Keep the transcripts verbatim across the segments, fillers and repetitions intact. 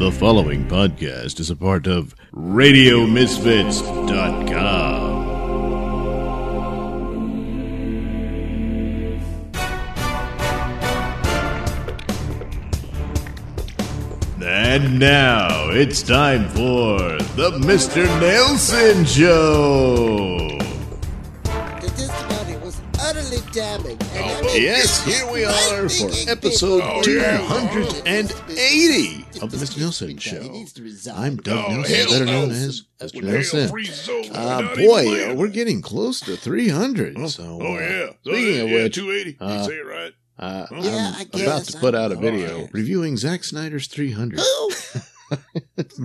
The following podcast is a part of radio misfits dot com. And now it's time for the Mister Nailsin Show. The testimony was utterly damning. And oh, yes, here we are for episode oh, two hundred eighty yeah. of the Mister Nailsin Show. I'm Doug oh, Nailsin, better known as Mister Nailsin. Uh, boy, uh, we're getting close to three hundred. Oh, so, oh uh, yeah, so speaking of yeah, which, two eighty. Uh, you say it right. Uh, yeah, I'm about to put out a video right. reviewing Zack Snyder's three hundred.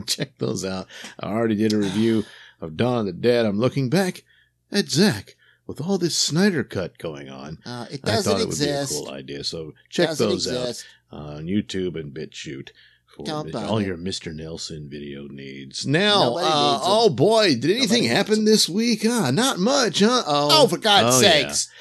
Check those out. I already did a review of Dawn of the Dead. I'm looking back at Zack with all this Snyder cut going on. Uh, it doesn't I thought it exist. Would be a cool idea. So check those exist. out on YouTube and BitChute for Don't all your Mister Nailsin video needs. Now, uh, oh boy, did anything Nobody happen this week? Uh, not much, huh? Oh, oh for God's oh, sakes. Yeah.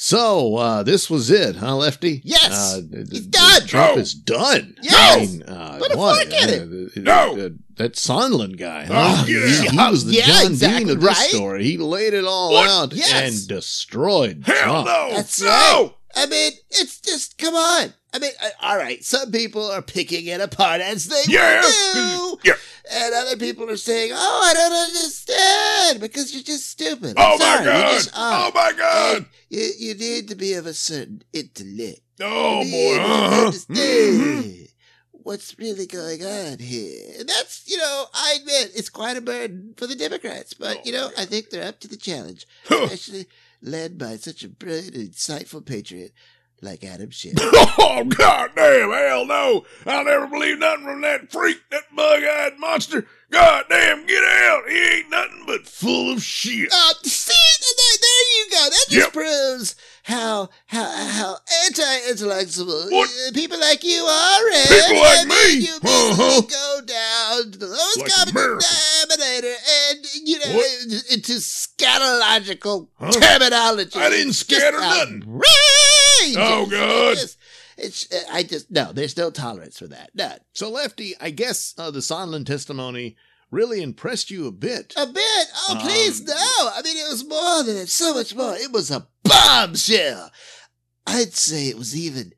So, uh, this was it, huh, Lefty? Yes! Uh, he's done! Trump no. is done! Yes! I mean, uh, what the fuck at him? Uh, no! Uh, that Sondland guy, huh? Oh, yeah. He was the yeah, John exactly, Dean of this right? story. He laid it all what? out yes. and destroyed Hell Trump. no! That's no! Right. I mean, it's just, come on. I mean, uh, all right, some people are picking it apart as they yeah. do. Yeah. And other people are saying, oh, I don't understand, because you're just stupid. I'm oh, sorry, my God. Just, oh, oh, my God. You, you need to be of a certain intellect. Oh, you boy. Uh-huh. Understand mm-hmm. what's really going on here. And that's, you know, I admit, it's quite a burden for the Democrats. But, oh, you know, I think they're up to the challenge, especially led by such a brilliant, insightful patriot like Adam Schiff. Oh, God damn, hell no. I'll never believe nothing from that freak, that bug-eyed monster. God damn, get out. He ain't nothing but full of shit. Oh, see, there you go. That just yep. proves how how how anti-intellectual what? people like you are. And people like and me. You uh-huh. go down to the lowest like common denominator and, you know, what? into scatological huh? terminology. I didn't scatter nothing. Outrageous. Oh, God. It's just, it's, uh, I just, no, there's no tolerance for that. None. So, Lefty, I guess uh, the Sondland testimony really impressed you a bit. A bit? Oh, um, please, no. I mean, it was more than it, so much more. It was a bombshell. I'd say it was even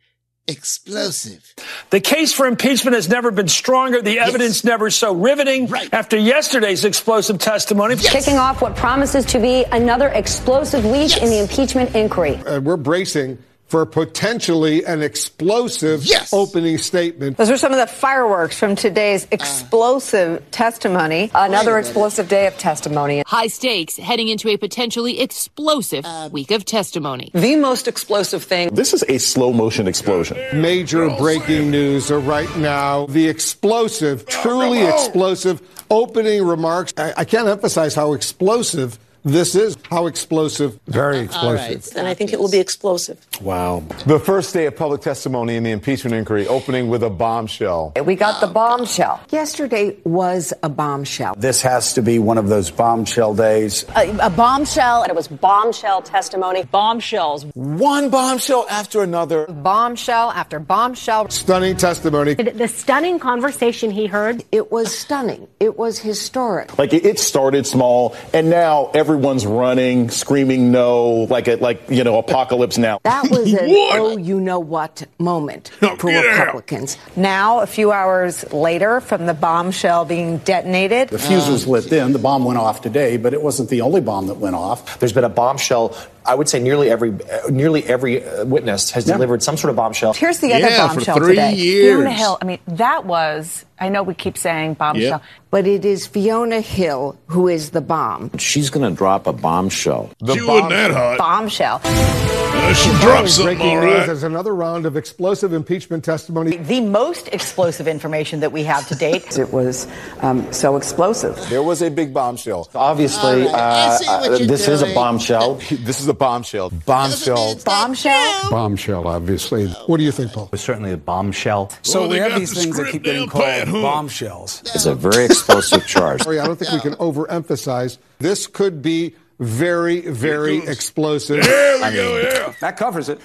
explosive. The case for impeachment has never been stronger. The evidence yes. never so riveting. Right. After yesterday's explosive testimony. Yes. Kicking off what promises to be another explosive week yes. in the impeachment inquiry. Uh, we're bracing for potentially an explosive yes. opening statement. Those are some of the fireworks from today's explosive uh, testimony. Another explosive day of testimony. High stakes heading into a potentially explosive uh, week of testimony. The most explosive thing. This is a slow motion explosion. Major breaking news right now. The explosive, truly explosive opening remarks. I, I can't emphasize how explosive this is. How explosive. Very explosive. All right. And I think it will be explosive. Wow. The first day of public testimony in the impeachment inquiry, opening with a bombshell. We got the bombshell. Yesterday was a bombshell. This has to be one of those bombshell days. A, a bombshell. And it was bombshell testimony. Bombshells. One bombshell after another. Bombshell after bombshell. Stunning testimony. The stunning conversation he heard. It was stunning. It was historic. Like, it started small, and now every Everyone's running, screaming no, like a, like you know, apocalypse now. That was an oh-you-know-what moment oh, for Republicans. Out. Now, a few hours later, from the bombshell being detonated. The fuse was lit then. The bomb went off today, but it wasn't the only bomb that went off. There's been a bombshell. I would say nearly every uh, nearly every uh, witness has yeah. delivered some sort of bombshell. Here's the other yeah, bombshell for three today. Years. Fiona Hill. I mean, that was. I know we keep saying bombshell, yep. but it is Fiona Hill who is the bomb. She's going to drop a bombshell. The she bomb- wasn't that hot. Bombshell. Uh, she drops something, breaking all right. news as another round of explosive impeachment testimony. The most explosive information that we have to date. It was um, so explosive. There was a big bombshell. Obviously, right. uh, this doing. is a bombshell. This is a bombshell. Bombshell. Bombshell. Bombshell, obviously. What do you think, Paul? It was certainly a bombshell. So well, we have these the things that keep getting called bombshells. No. It's a very explosive charge. Sorry, I don't think no. we can overemphasize. This could be very, very explosive. There we I go, mean, yeah. That covers it.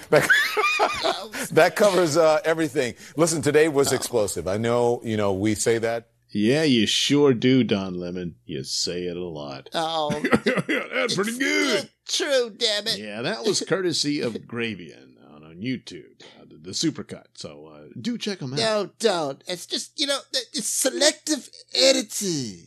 That covers uh, everything. Listen, today was oh. explosive. I know, you know, we say that. Yeah, you sure do, Don Lemon. You say it a lot. Oh. That's pretty good. True, damn it. Yeah, that was courtesy of Gravian on, on YouTube, uh, the, the supercut. So uh, do check them out. No, don't. It's just, you know, it's selective editing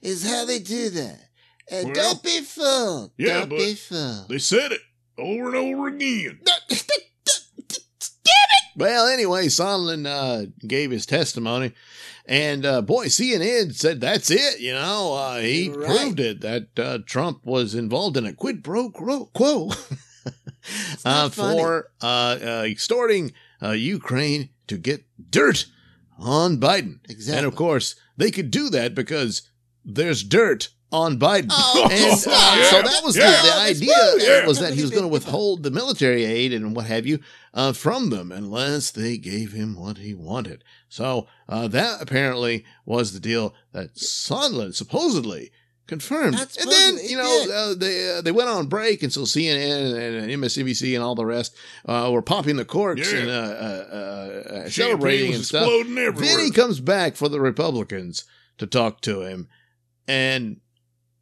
is how they do that. And well, don't be fooled. Yeah, don't but be fooled. They said it over and over again. Damn it! Well, anyway, Sondland uh, gave his testimony. And, uh, boy, C N N said that's it, you know. Uh, he right. proved it, that uh, Trump was involved in a quid pro quo uh, for uh, uh, extorting uh, Ukraine to get dirt on Biden. Exactly. And, of course, they could do that because there's dirt on Biden. Oh, and uh, yeah, so that was yeah, the, the idea yeah. was that he was going to withhold the military aid and what have you uh, from them unless they gave him what he wanted. So uh, that apparently was the deal that Sondland supposedly confirmed. That's and then, you know, uh, they uh, they went on break, and so C N N and M S N B C and all the rest uh, were popping the corks yeah. and uh, uh, uh, celebrating and stuff. Everywhere. Then he comes back for the Republicans to talk to him, and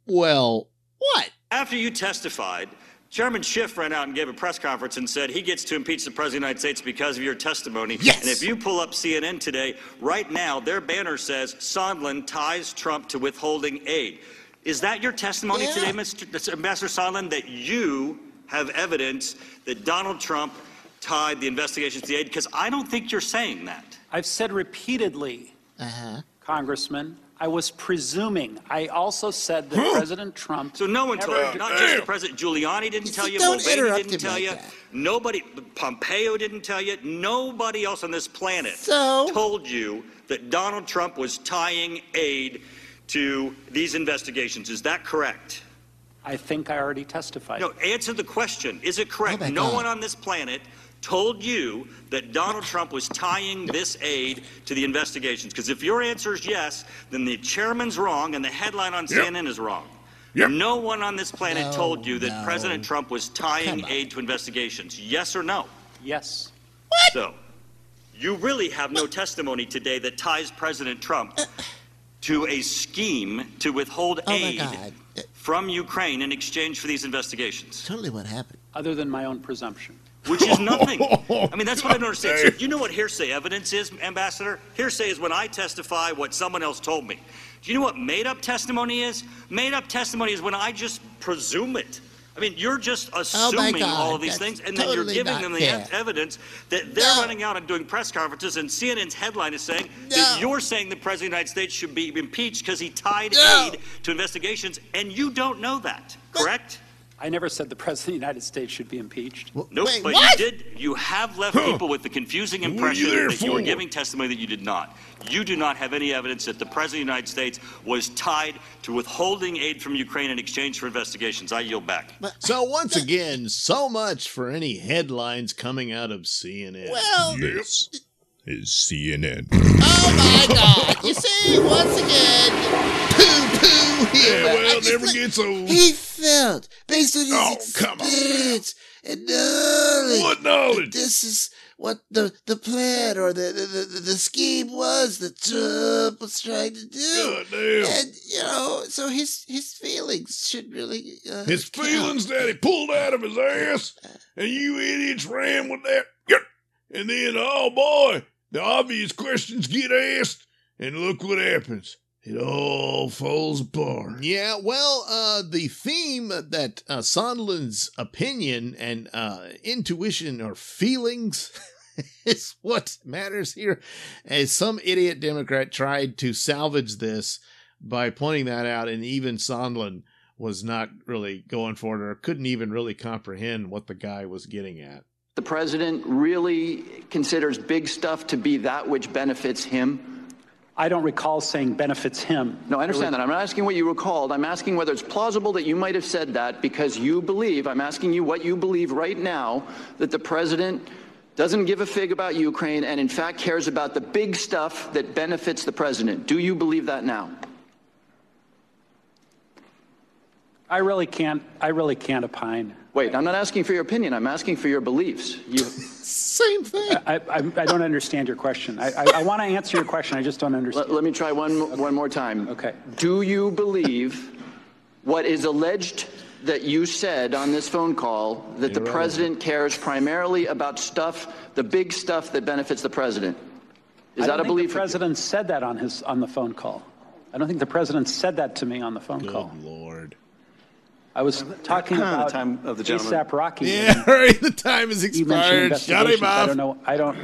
well, what? After you testified, Chairman Schiff ran out and gave a press conference and said he gets to impeach the President of the United States because of your testimony. Yes. And if you pull up C N N today, right now, their banner says Sondland ties Trump to withholding aid. Is that your testimony yeah. today, Mister Ambassador Sondland, that you have evidence that Donald Trump tied the investigations to the aid? Because I don't think you're saying that. I've said repeatedly, uh-huh. Congressman, I was presuming. I also said that huh? President Trump. So no one told you. Not just the President. Giuliani didn't tell you. Mulvaney didn't tell you. Nobody. Pompeo didn't tell you. Nobody else on this planet so? told you that Donald Trump was tying aid to these investigations. Is that correct? I think I already testified. No, answer the question. Is it correct? Oh no God. one on this planet told you that Donald Trump was tying this aid to the investigations? Because if your answer is yes, then the chairman's wrong and the headline on yep. C N N is wrong. Yep. No one on this planet no, told you that no. President Trump was tying aid to investigations. Yes or no? Yes. What? So you really have no testimony today that ties President Trump to a scheme to withhold oh aid from Ukraine in exchange for these investigations. Totally what happened. Other than my own presumption. Which is nothing. I mean, that's what I don't understand. So you know what hearsay evidence is, Ambassador? Hearsay is when I testify what someone else told me. Do you know what made-up testimony is? Made-up testimony is when I just presume it. I mean, you're just assuming oh all of these that's things, and totally then you're giving them the fair. evidence that they're no. running out and doing press conferences, and C N N's headline is saying no. that you're saying the President of the United States should be impeached because he tied no. aid to investigations, and you don't know that, correct? But- I never said the President of the United States should be impeached. Well, nope, wait, but what? you did. You have left huh. people with the confusing impression you that for? you were giving testimony that you did not. You do not have any evidence that the President of the United States was tied to withholding aid from Ukraine in exchange for investigations. I yield back. So once again, so much for any headlines coming out of C N N. Well, this is C N N. Oh, my God. You see, once again, poo-poo here. Yeah, well, never gets old. He felt, based on his oh, experience and knowledge. What knowledge? This is what the, the plan or the, the, the, the scheme was that Trump was trying to do. God damn. And, you know, so his, his feelings should really uh, His count. feelings that he pulled out of his ass, and you idiots ran with that. And then, oh, boy, the obvious questions get asked, and look what happens. It all falls apart. Yeah, well, uh, the theme that uh, Sondland's opinion and uh, intuition or feelings is what matters here. As some idiot Democrat tried to salvage this by pointing that out, and even Sondland was not really going for it or couldn't even really comprehend what the guy was getting at. The president really considers big stuff to be that which benefits him. I don't recall saying benefits him. No, I understand that. I'm not asking what you recalled. I'm asking whether it's plausible that you might have said that because you believe, I'm asking you what you believe right now, that the president doesn't give a fig about Ukraine and in fact cares about the big stuff that benefits the president. Do you believe that now? I really can't. I really can't opine. Wait, I'm not asking for your opinion. I'm asking for your beliefs. You same thing. I, I, I don't understand your question. I, I, I want to answer your question. I just don't understand. Let, let me try one okay. one more time. Okay. Do you believe what is alleged that you said on this phone call that You're the president right. cares primarily about stuff, the big stuff that benefits the president? Is I that don't a think belief? The president said that on his on the phone call. I don't think the president said that to me on the phone Good call. Good Lord. I was talking about the time of the A$AP Rocky. Yeah, right. The time is expired. Shut him off. I don't know. I don't.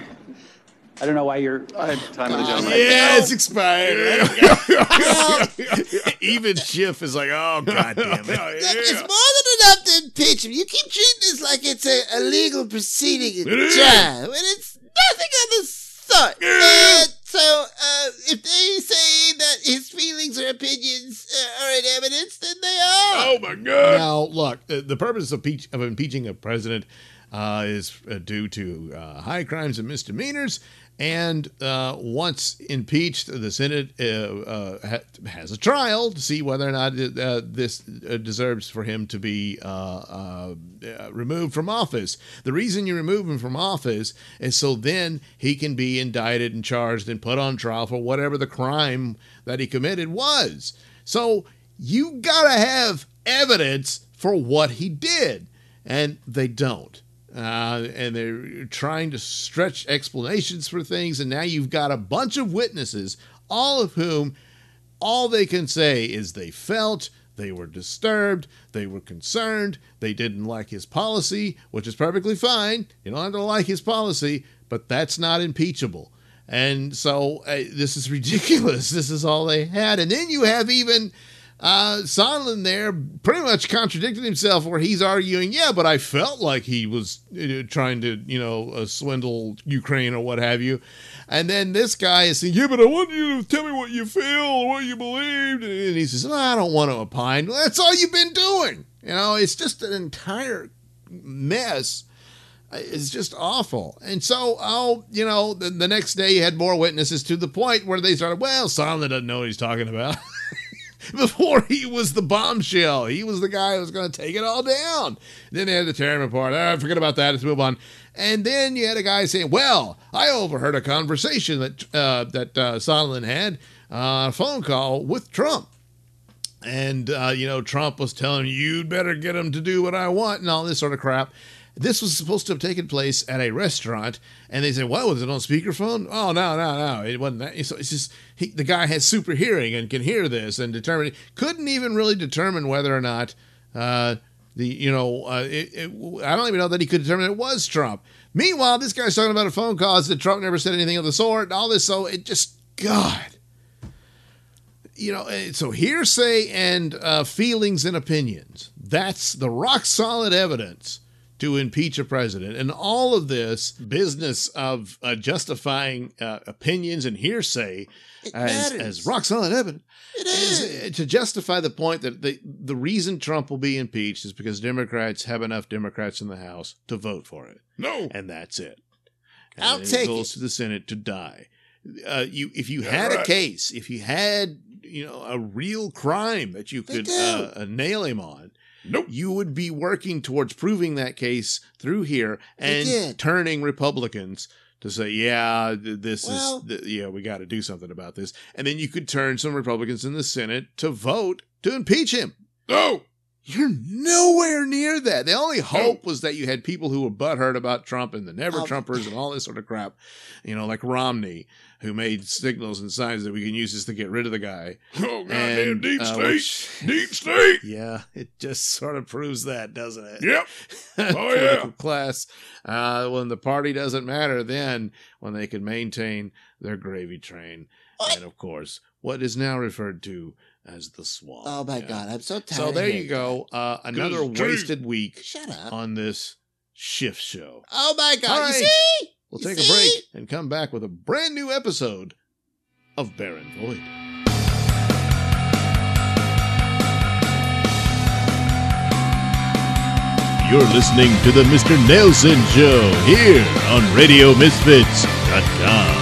I don't know why you're. Uh, time of the gentleman. Yeah, it's expired. Even Schiff is like, oh god damn it! Look, it's more than enough to impeach him. You keep treating this like it's a, a legal proceeding in jail, and it's nothing of the sort. Yeah. And so, uh, if they say that his feelings or opinions uh, are in evidence, then they are. Oh my god! Now, look, uh, the purpose of, peach, of impeaching a president uh, is uh, due to uh, high crimes and misdemeanors. And uh, once impeached, the Senate uh, uh, ha- has a trial to see whether or not uh, this uh, deserves for him to be uh, uh, removed from office. The reason you remove him from office is so then he can be indicted and charged and put on trial for whatever the crime that he committed was. So you gotta have evidence for what he did, and they don't. Uh, and they're trying to stretch explanations for things. And now you've got a bunch of witnesses, all of whom, all they can say is they felt, they were disturbed, they were concerned, they didn't like his policy, which is perfectly fine. You don't have to like his policy, but that's not impeachable. And so uh, this is ridiculous. This is all they had. And then you have even... Uh, Sondland there pretty much contradicted himself where he's arguing, yeah, but I felt like he was uh, trying to, you know, uh, swindle Ukraine or what have you. And then this guy is saying, yeah, but I want you to tell me what you feel, what you believed. And he says, no, I don't want to opine. Well, that's all you've been doing. You know, it's just an entire mess. It's just awful. And so, oh, you know, the, the next day you had more witnesses to the point where they started, well, Sondland doesn't know what he's talking about. Before he was the bombshell. He was the guy who was going to take it all down. Then they had to tear him apart. Ah, forget about that. Let's move on. And then you had a guy saying, well, I overheard a conversation that uh, that uh, Sondland had on uh, a phone call with Trump. And, uh, you know, Trump was telling him, you'd better get him to do what I want and all this sort of crap. This was supposed to have taken place at a restaurant, and they said, "What was it on speakerphone?" Oh no, no, no! It wasn't that. So it's just he, the guy has super hearing and can hear this and determine. Couldn't even really determine whether or not uh, the you know uh, it, it, I don't even know that he could determine it was Trump. Meanwhile, this guy's talking about a phone call that Trump never said anything of the sort. And all this, so it just God, you know. So hearsay and uh, feelings and opinions—that's the rock solid evidence to impeach a president. And all of this business of uh, justifying uh, opinions and hearsay as, as rock solid evidence it is. Is to justify the point that the, the reason Trump will be impeached is because Democrats have enough Democrats in the House to vote for it. No. And that's it. And I'll take it. Goes to the Senate to die. Uh, you, if you You're had right. a case, if you had, you know, a real crime that you could uh, uh, nail him on, nope. You would be working towards proving that case through here and turning Republicans to say, yeah, this well, is, th- yeah, we got to do something about this. And then you could turn some Republicans in the Senate to vote to impeach him. No, you're nowhere near that. The only hope no. was that you had people who were butthurt about Trump and the never Trumpers and all this sort of crap, you know, like Romney, who made signals and signs that we can use this to get rid of the guy. Oh, goddamn, and, deep uh, state. Which, deep state. Yeah, it just sort of proves that, doesn't it? Yep. Oh, yeah. Class. Uh, when the party doesn't matter, then when they can maintain their gravy train. What? And, of course, what is now referred to as the swamp. Oh, my yeah. God. I'm so tired. So there you go. Uh, another wasted week Shut up. on this Schiff show. Oh, my God. All right. You see? We'll take a break and come back with a brand new episode of Baron Void. You're listening to the Mister Nailsin Show here on Radio Misfits dot com.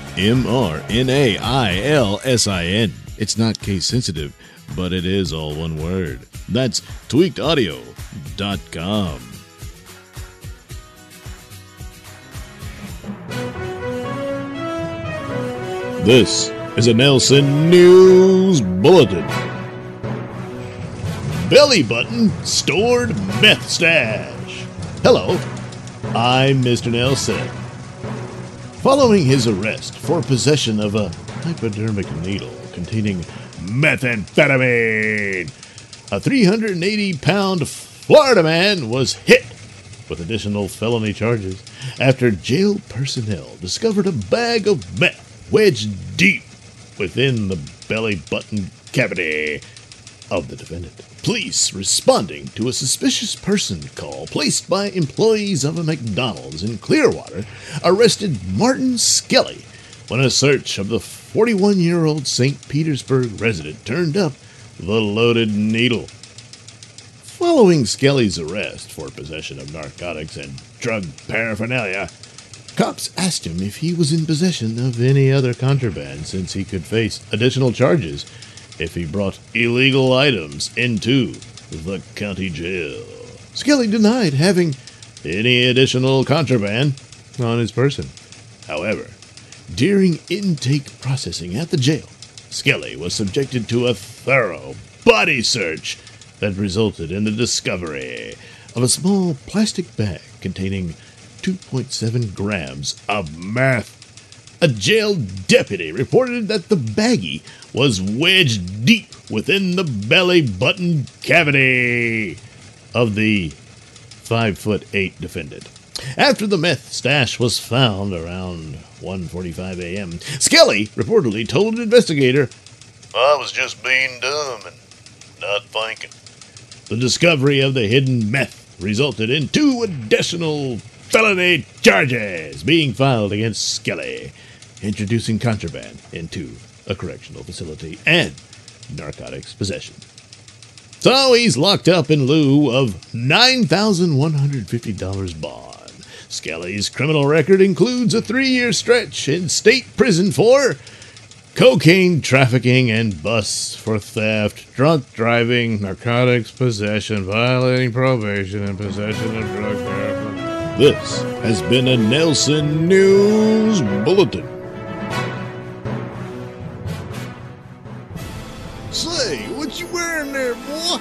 M R N A I L S I N. It's not case-sensitive, but it is all one word. That's tweaked audio dot com. This is a Nailsin News Bulletin. Belly button stored meth stash. Hello, I'm Mister Nailsin. Following his arrest for possession of a hypodermic needle containing methamphetamine, a three hundred eighty pound Florida man was hit with additional felony charges after jail personnel discovered a bag of meth wedged deep within the belly button cavity of the defendant. Police responding to a suspicious person call placed by employees of a McDonald's in Clearwater arrested Martin Skelly when a search of the forty-one-year-old Saint Petersburg resident turned up the loaded needle. Following Skelly's arrest for possession of narcotics and drug paraphernalia, cops asked him if he was in possession of any other contraband, since he could face additional charges if he brought illegal items into the county jail. Skelly denied having any additional contraband on his person. However, during intake processing at the jail, Skelly was subjected to a thorough body search that resulted in the discovery of a small plastic bag containing two point seven grams of meth. A jail deputy reported that the baggie was wedged deep within the belly button cavity of the five foot eight defendant. After the meth stash was found around one forty-five a.m., Skelly reportedly told an investigator, "I was just being dumb and not thinking." The discovery of the hidden meth resulted in two additional felony charges being filed against Skelly, introducing contraband into a correctional facility and narcotics possession. So he's locked up in lieu of nine thousand one hundred fifty dollars bond. Skelly's criminal record includes a three-year stretch in state prison for cocaine trafficking and busts for theft, drunk driving, narcotics possession, violating probation, and possession of drug paraphernalia. This has been a Nailsin News Bulletin. Say, what you wearing there, boy?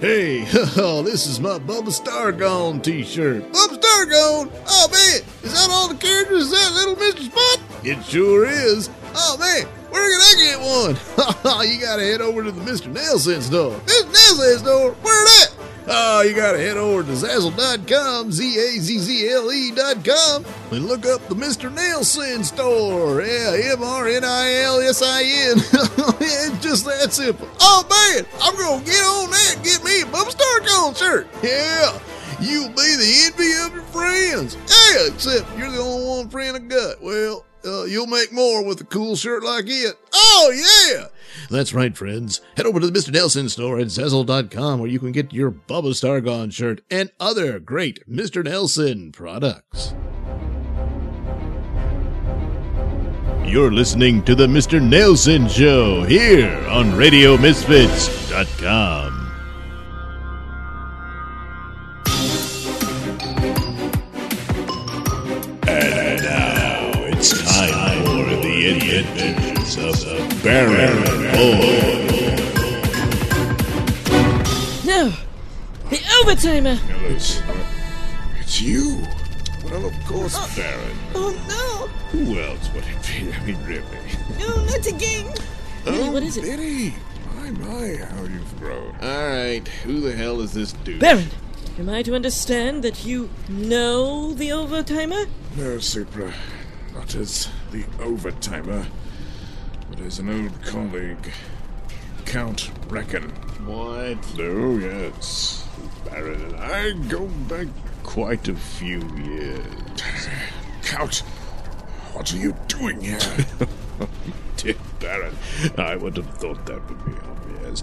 Hey, oh, this is my Bubba Stargone t-shirt. Bubba Stargone? Oh, man, is that all the characters? Is that Little Mister Spot? It sure is. Oh, man, where can I get one? Ha you gotta head over to the Mister Nailsin store. Mister Nailsin store? Where that? Oh, you gotta head over to Zazzle dot com, Z A Z Z L E dot com, and look up the Mister Nailsin store. Yeah, M R N I L S I N. It's just that simple. Oh, man, I'm gonna get on that and get me a Bubba Stargone shirt. Yeah, you'll be the envy of your friends. Yeah, except you're the only one friend I got. Well, uh, you'll make more with a cool shirt like it. Oh, yeah! That's right, friends. Head over to the Mister Nailsin store at Zazzle dot com, where you can get your Bubba Stargone shirt and other great Mister Nailsin products. You're listening to the Mister Nailsin Show here on radio misfits dot com. And now it's time for the Adventures of Baron Void. No! The Overtimer! It's, it's you! Well, of course, oh, Baron. Oh, no! Who else would it be? I mean, really. No, not again! Really, oh, what is it? Biddy! My, my, how you've grown. Alright, who the hell is this dude? Baron! Am I to understand that you know the Overtimer? No, Supra. Not as the Overtimer, Overlord is an old colleague, Count Reckon. What? Oh, yes. Baron and I go back quite a few years. Count, what are you doing here? Dear Baron, I would have thought that would be obvious.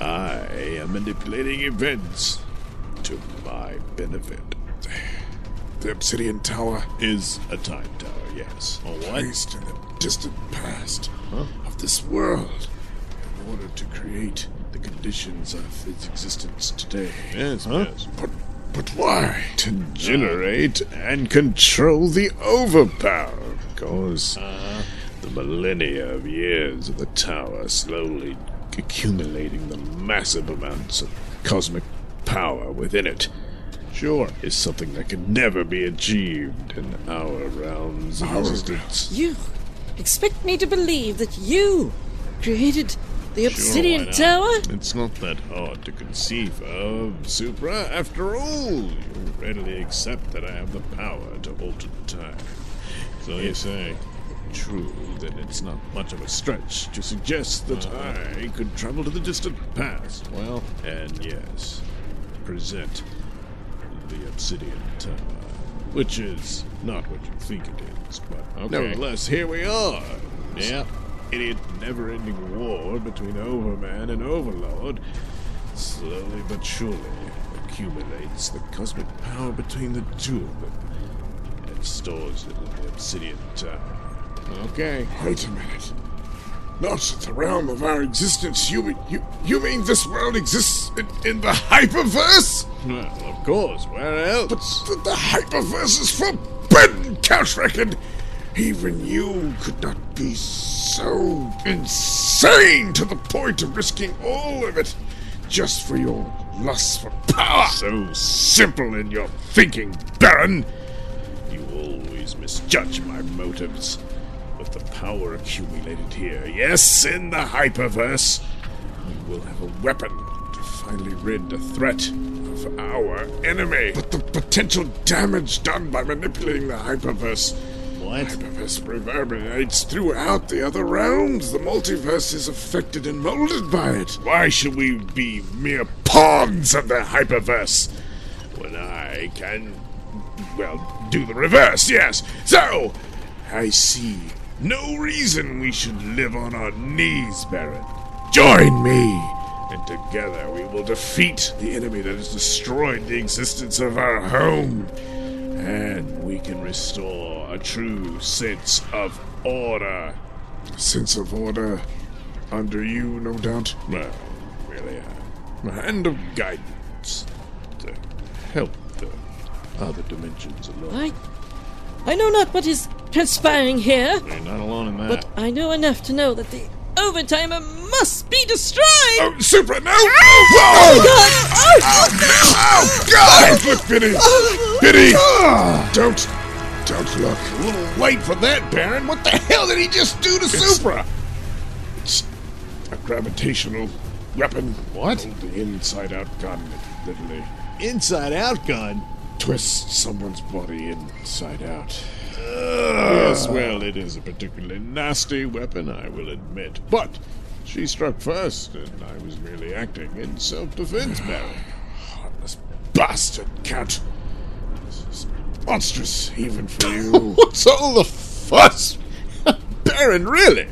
I am manipulating events to my benefit. The Obsidian Tower is a time tower, yes. Or what? Placed in the distant past huh? of this world in order to create the conditions of its existence today. Yes, huh? yes. But, but why? To generate and control the overpower, of course. Uh-huh. The millennia of years of the tower slowly accumulating the massive amounts of cosmic power within it. Sure, is something that can never be achieved in our realms of existence. You expect me to believe that you created the Obsidian sure, why not? Tower? It's not that hard to conceive of, Supra. After all, you readily accept that I have the power to alter time. So you say. True, then it's not much of a stretch to suggest that uh, I could travel to the distant past. Well, and yes, present the Obsidian Tower, which is not what you think it is, but okay. Nevertheless, here we are. Yeah, idiot, never-ending war between Overman and Overlord slowly but surely accumulates the cosmic power between the two of them and stores it in the Obsidian Tower. Okay. Wait a minute. Not the realm of our existence. You mean, you, you mean this world exists in, in the Hyperverse? Well, of course. Where else? But the, the Hyperverse is forbidden, Count Reckon. Even you could not be so insane to the point of risking all of it just for your lust for power. So simple in your thinking, Baron. You always misjudge my motives. With the power accumulated here, yes, in the Hyperverse, we will have a weapon to finally rid the threat of our enemy. But the potential damage done by manipulating the Hyperverse... What? Hyperverse reverberates throughout the other realms. The multiverse is affected and molded by it. Why should we be mere pawns of the Hyperverse when I can, well, do the reverse, yes. So, I see... No reason we should live on our knees, Baron. Join me, and together we will defeat the enemy that has destroyed the existence of our home. And we can restore a true sense of order. Sense of order under you, no doubt? Well, really, uh, and of guidance to help the other dimensions along. I, I know not what is... transpiring here. You're not alone in that. But I know enough to know that the Overtimer must be destroyed! Oh, Supra, no! Oh, God! Oh, oh, no! Oh, God! Look, Biddy! Biddy! Don't, don't look. A little late for that, Baron. What the hell did he just do to it's, Supra? It's a gravitational weapon. What? The inside-out gun, literally. Inside-out gun? Twist someone's body inside out. Yes, well, it is a particularly nasty weapon, I will admit. But she struck first, and I was merely acting in self-defense, Baron. Heartless bastard, Count. This is monstrous, even for you. What's all the fuss? Baron, really?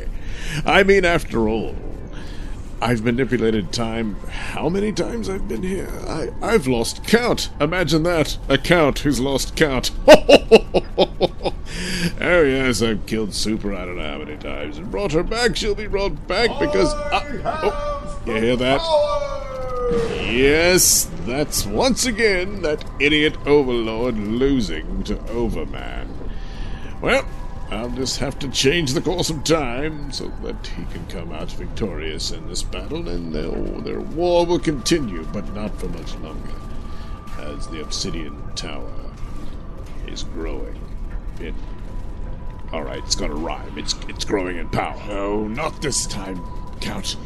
I mean, after all, I've manipulated time. How many times I've been here? I, I've lost count. Imagine that. A count who's lost count. Oh, yes, I've killed Super I don't know how many times and brought her back. She'll be brought back because... I, oh, you hear that? Yes, that's once again that idiot Overlord losing to Overman. Well... I'll just have to change the course of time so that he can come out victorious in this battle, and their, their war will continue, but not for much longer, as the Obsidian Tower is growing in... Alright, it's got a rhyme. It's, it's growing in power. No, not this time, Count.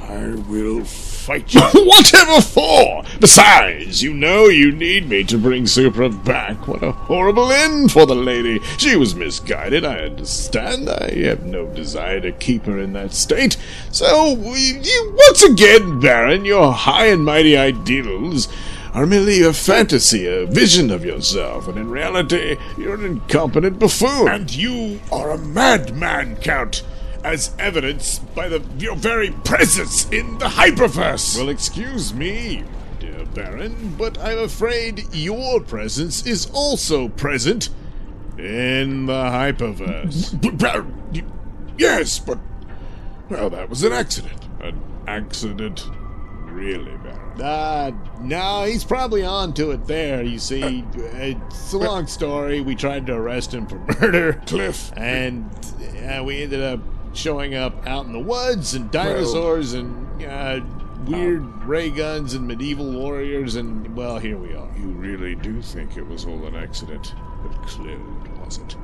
I will fight you. Whatever for? Besides, you know you need me to bring Supra back. What a horrible end for the lady. She was misguided, I understand. I have no desire to keep her in that state. So, you, once again, Baron, your high and mighty ideals are merely a fantasy, a vision of yourself, and in reality, you're an incompetent buffoon. And you are a madman, Count, as evidenced by the, your very presence in the Hyperverse. Well, excuse me, dear Baron, but I'm afraid your presence is also present in the Hyperverse. B- Baron, yes, but, well, that was an accident. An accident, really, Baron. Uh, no, he's probably on to it there, you see. Uh, it's a long story. We tried to arrest him for murder. Cliff. And uh, we ended up showing up out in the woods and dinosaurs well, and uh, weird um, ray guns and medieval warriors and, well, here we are. You really do think it was all an accident, but clearly it wasn't.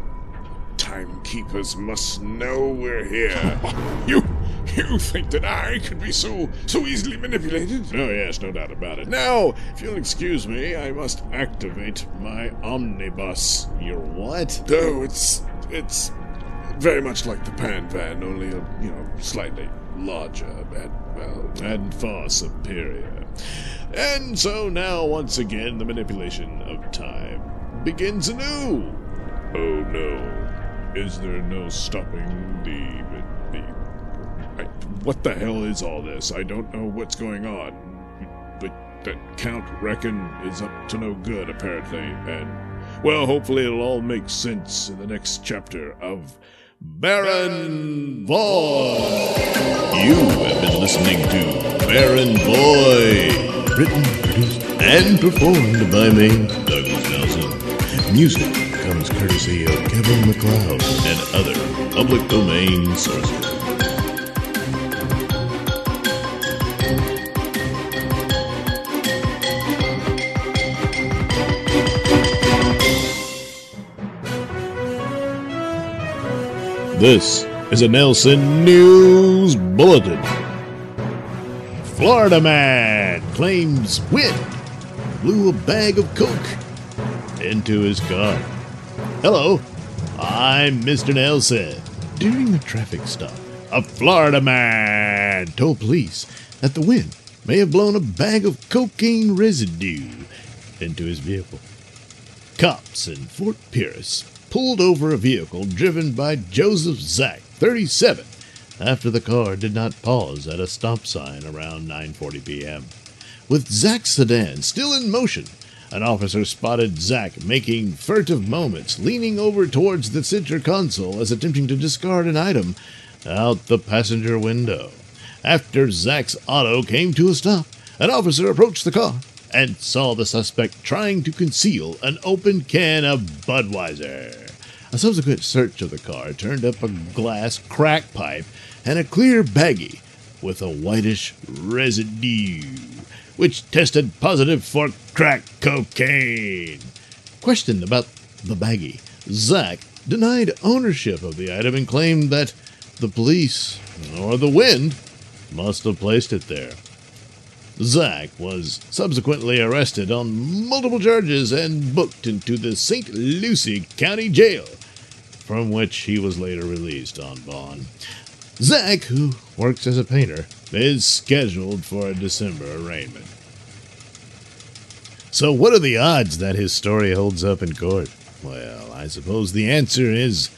Timekeepers must know we're here. You... You think that I could be so, so easily manipulated? Oh yes, no doubt about it. Now, if you'll excuse me, I must activate my omnibus. Your what? Oh, it's, it's very much like the Pan Van, only, a, you know, slightly larger and, well, and far superior. And so now, once again, the manipulation of time begins anew. Oh no, is there no stopping the... I, what the hell is all this? I don't know what's going on, but that Count Reckon is up to no good, apparently, and, well, hopefully it'll all make sense in the next chapter of Baron Void. You have been listening to Baron Void, written, produced, and performed by me, Doug Nelson. Music comes courtesy of Kevin MacLeod and other public domain sources. This is a Nailsin News Bulletin. Florida man claims wind blew a bag of coke into his car. Hello, I'm Mister Nailsin. During the traffic stop, a Florida man told police that the wind may have blown a bag of cocaine residue into his vehicle. Cops in Fort Pierce pulled over a vehicle driven by Joseph Zack, thirty-seven, after the car did not pause at a stop sign around nine forty p.m. With Zack's sedan still in motion, an officer spotted Zack making furtive movements, leaning over towards the center console as attempting to discard an item out the passenger window. After Zack's auto came to a stop, an officer approached the car and saw the suspect trying to conceal an open can of Budweiser. A subsequent search of the car turned up a glass crack pipe and a clear baggie with a whitish residue, which tested positive for crack cocaine. Questioned about the baggie, Zack denied ownership of the item and claimed that the police or the wind must have placed it there. Zack was subsequently arrested on multiple charges and booked into the Saint Lucie County Jail, from which he was later released on bond. Zack, who works as a painter, is scheduled for a December arraignment. So what are the odds that his story holds up in court? Well, I suppose the answer is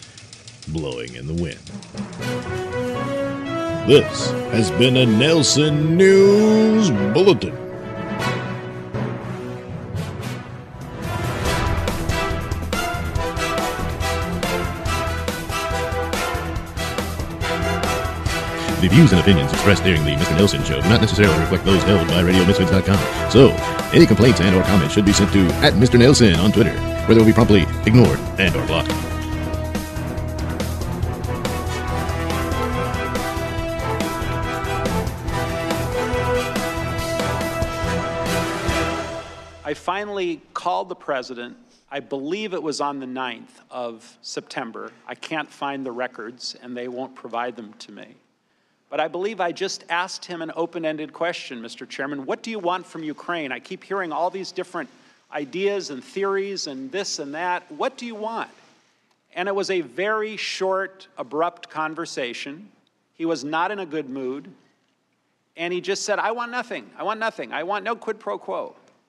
blowing in the wind. This has been a Nailsin News Bulletin. The views and opinions expressed during the Mister Nailsin Show do not necessarily reflect those held by radio misfits dot com. So, any complaints and or comments should be sent to at Mister Nailsin on Twitter, where they will be promptly ignored and or blocked. I finally called the president. I believe it was on the ninth of September. I can't find the records, and they won't provide them to me. But I believe I just asked him an open-ended question, Mister Chairman. What do you want from Ukraine? I keep hearing all these different ideas and theories and this and that. What do you want? And it was a very short, abrupt conversation. He was not in a good mood. And he just said, I want nothing. I want nothing. I want no quid pro quo.